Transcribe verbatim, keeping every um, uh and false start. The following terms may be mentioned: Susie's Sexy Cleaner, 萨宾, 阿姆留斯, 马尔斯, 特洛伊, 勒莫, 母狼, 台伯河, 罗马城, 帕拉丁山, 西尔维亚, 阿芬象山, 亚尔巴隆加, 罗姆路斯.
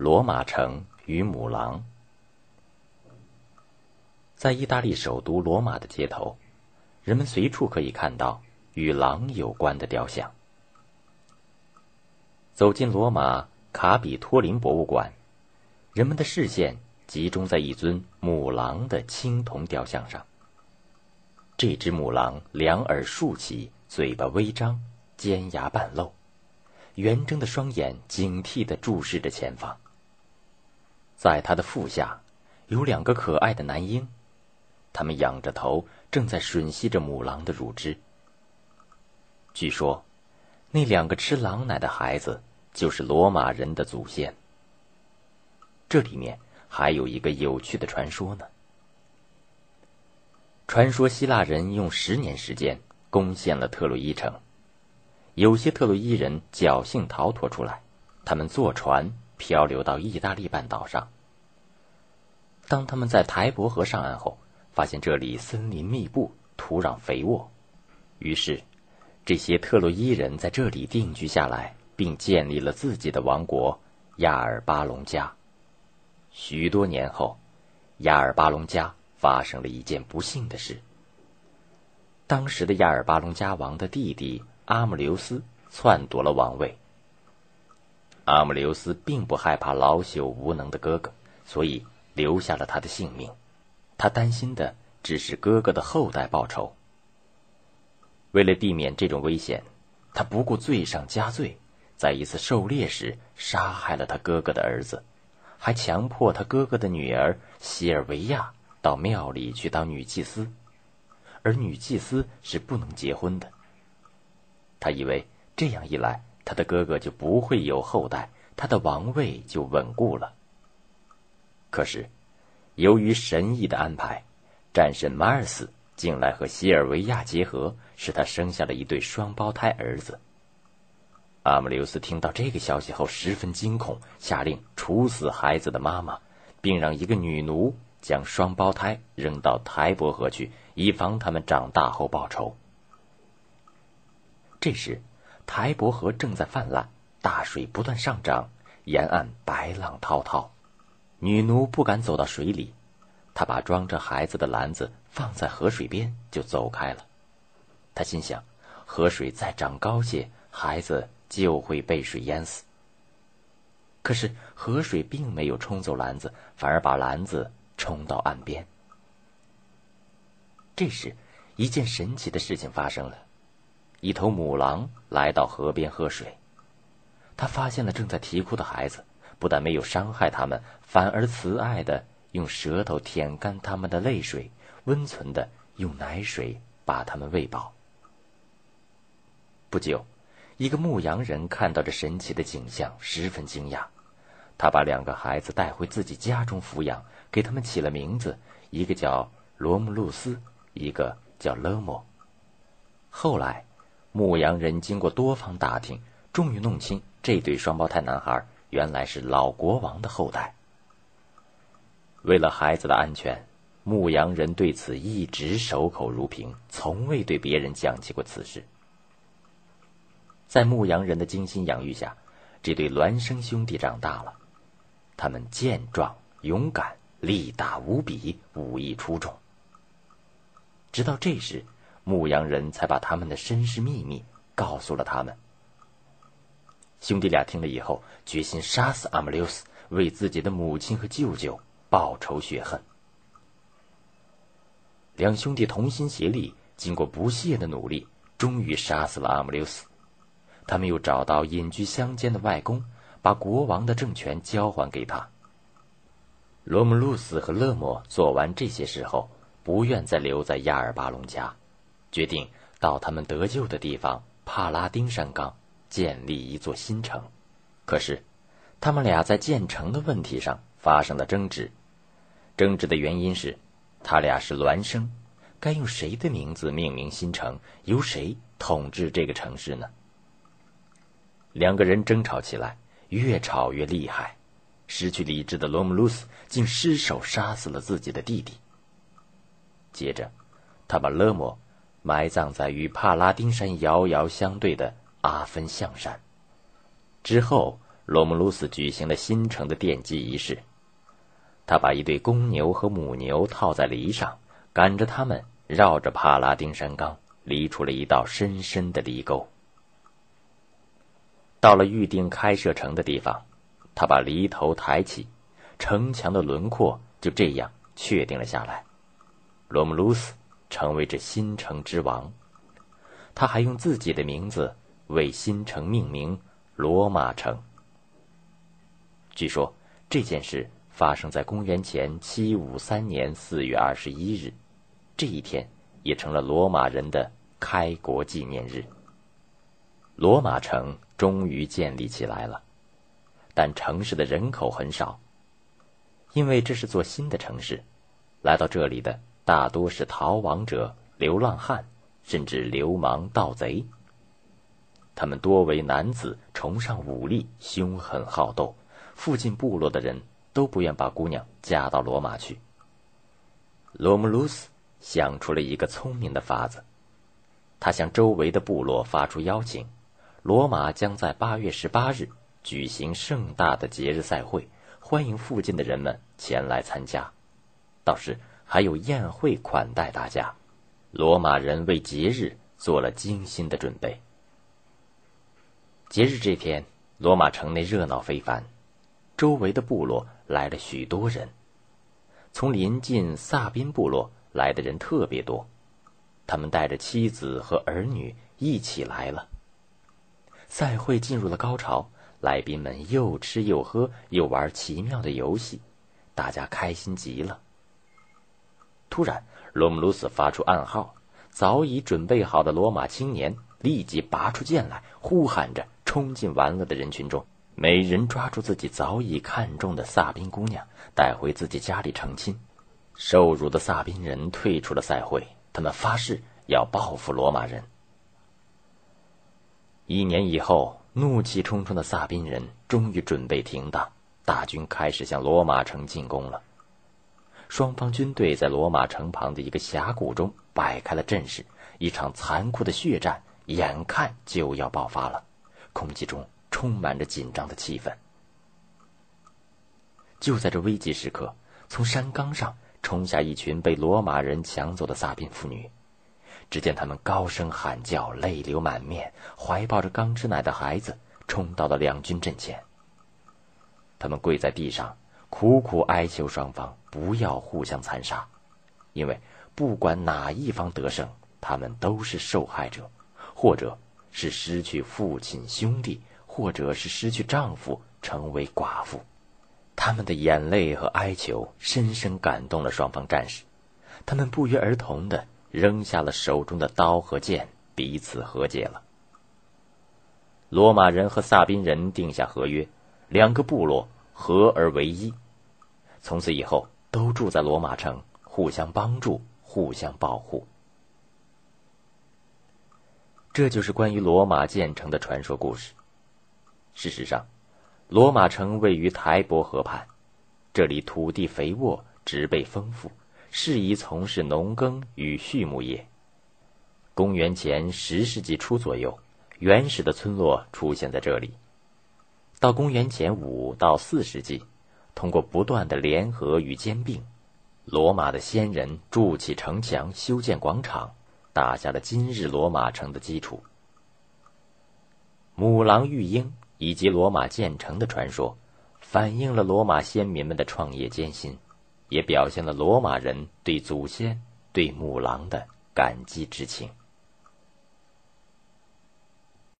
罗马城与母狼。在意大利首都罗马的街头，人们随处可以看到与狼有关的雕像。走进罗马卡比托林博物馆，人们的视线集中在一尊母狼的青铜雕像上。这只母狼两耳竖起，嘴巴微张，尖牙半露，圆睁的双眼警惕地注视着前方。在它的腹下有两个可爱的男婴，他们仰着头，正在吮吸着母狼的乳汁。据说那两个吃狼奶的孩子就是罗马人的祖先。这里面还有一个有趣的传说呢。传说希腊人用十年时间攻陷了特洛伊城，有些特洛伊人侥幸逃脱出来，他们坐船漂流到意大利半岛上。当他们在台伯河上岸后，发现这里森林密布，土壤肥沃，于是这些特洛伊人在这里定居下来，并建立了自己的王国亚尔巴隆加。许多年后，亚尔巴隆加发生了一件不幸的事。当时的亚尔巴隆加王的弟弟阿姆留斯篡夺了王位。阿姆留斯并不害怕老朽无能的哥哥，所以留下了他的性命。他担心的只是哥哥的后代报仇。为了避免这种危险，他不顾罪上加罪，在一次狩猎时杀害了他哥哥的儿子，还强迫他哥哥的女儿西尔维亚到庙里去当女祭司，而女祭司是不能结婚的。他以为这样一来，他的哥哥就不会有后代，他的王位就稳固了。可是由于神意的安排，战神马尔斯近来和西尔维亚结合，使他生下了一对双胞胎儿子。阿姆留斯听到这个消息后十分惊恐，下令处死孩子的妈妈，并让一个女奴将双胞胎扔到台伯河去，以防他们长大后报仇。这时台伯河正在泛滥，大水不断上涨，沿岸白浪滔滔。女奴不敢走到水里，她把装着孩子的篮子放在河水边就走开了。她心想，河水再涨高些，孩子就会被水淹死。可是河水并没有冲走篮子，反而把篮子冲到岸边。这时一件神奇的事情发生了，一头母狼来到河边喝水，它发现了正在啼哭的孩子，不但没有伤害他们，反而慈爱地用舌头舔干他们的泪水，温存地用奶水把他们喂饱。不久，一个牧羊人看到这神奇的景象，十分惊讶。他把两个孩子带回自己家中抚养，给他们起了名字，一个叫罗姆路斯，一个叫勒莫。后来，牧羊人经过多方打听，终于弄清这对双胞胎男孩原来是老国王的后代。为了孩子的安全，牧羊人对此一直守口如瓶，从未对别人讲起过此事。在牧羊人的精心养育下，这对孪生兄弟长大了。他们健壮、勇敢、力大无比，武艺出众。直到这时，牧羊人才把他们的身世秘密告诉了他们。兄弟俩听了以后，决心杀死阿姆留斯，为自己的母亲和舅舅报仇雪恨。两兄弟同心协力，经过不懈的努力，终于杀死了阿姆留斯。他们又找到隐居乡间的外公，把国王的政权交还给他。罗姆路斯和勒莫做完这些事后，不愿再留在亚尔巴隆加，决定到他们得救的地方帕拉丁山冈建立一座新城。可是他们俩在建城的问题上发生了争执，争执的原因是他俩是孪生，该用谁的名字命名新城，由谁统治这个城市呢？两个人争吵起来，越吵越厉害。失去理智的罗姆路斯竟失手杀死了自己的弟弟。接着，他把勒莫埋葬在与帕拉丁山遥遥相对的阿芬象山。之后，罗姆鲁斯举行了新城的奠基仪式。他把一对公牛和母牛套在犁上，赶着它们绕着帕拉丁山冈，犁出了一道深深的犁沟。到了预定开设城的地方，他把犁头抬起，城墙的轮廓就这样确定了下来。罗姆鲁斯成为这新城之王，他还用自己的名字为新城命名——罗马城。据说这件事发生在公元前七五三年四月二十一日，这一天也成了罗马人的开国纪念日。罗马城终于建立起来了，但城市的人口很少，因为这是座新的城市，来到这里的大多是逃亡者、流浪汉，甚至流氓盗贼。他们多为男子，崇尚武力，凶狠好斗，附近部落的人都不愿把姑娘嫁到罗马去。罗姆鲁斯想出了一个聪明的法子，他向周围的部落发出邀请，罗马将在八月十八日举行盛大的节日赛会，欢迎附近的人们前来参加，到时还有宴会款待大家。罗马人为节日做了精心的准备。节日这天，罗马城内热闹非凡，周围的部落来了许多人，从邻近萨宾部落来的人特别多，他们带着妻子和儿女一起来了。赛会进入了高潮，来宾们又吃又喝，又玩奇妙的游戏，大家开心极了。突然，罗姆鲁斯发出暗号，早已准备好的罗马青年立即拔出剑来，呼喊着冲进玩乐的人群中。每人抓住自己早已看中的萨宾姑娘，带回自己家里成亲。受辱的萨宾人退出了赛会，他们发誓要报复罗马人。一年以后，怒气冲冲的萨宾人终于准备停当，大军开始向罗马城进攻了。双方军队在罗马城旁的一个峡谷中摆开了阵势，一场残酷的血战眼看就要爆发了，空气中充满着紧张的气氛。就在这危急时刻，从山岗上冲下一群被罗马人抢走的萨宾妇女，只见她们高声喊叫，泪流满面，怀抱着刚吃奶的孩子，冲到了两军阵前。她们跪在地上，苦苦哀求双方不要互相残杀，因为不管哪一方得胜，她们都是受害者，或者是失去父亲兄弟，或者是失去丈夫，成为寡妇。他们的眼泪和哀求深深感动了双方战士，他们不约而同地扔下了手中的刀和剑，彼此和解了。罗马人和萨宾人定下合约，两个部落合而为一，从此以后都住在罗马城，互相帮助，互相保护。这就是关于罗马建成的传说故事。事实上，罗马城位于台伯河畔，这里土地肥沃，植被丰富，适宜从事农耕与畜牧业。公元前十世纪初左右，原始的村落出现在这里。到公元前五到四世纪，通过不断的联合与兼并，罗马的先人筑起城墙，修建广场，打下了今日罗马城的基础。母狼育鹰以及罗马建成的传说，反映了罗马先民们的创业艰辛，也表现了罗马人对祖先、对母狼的感激之情。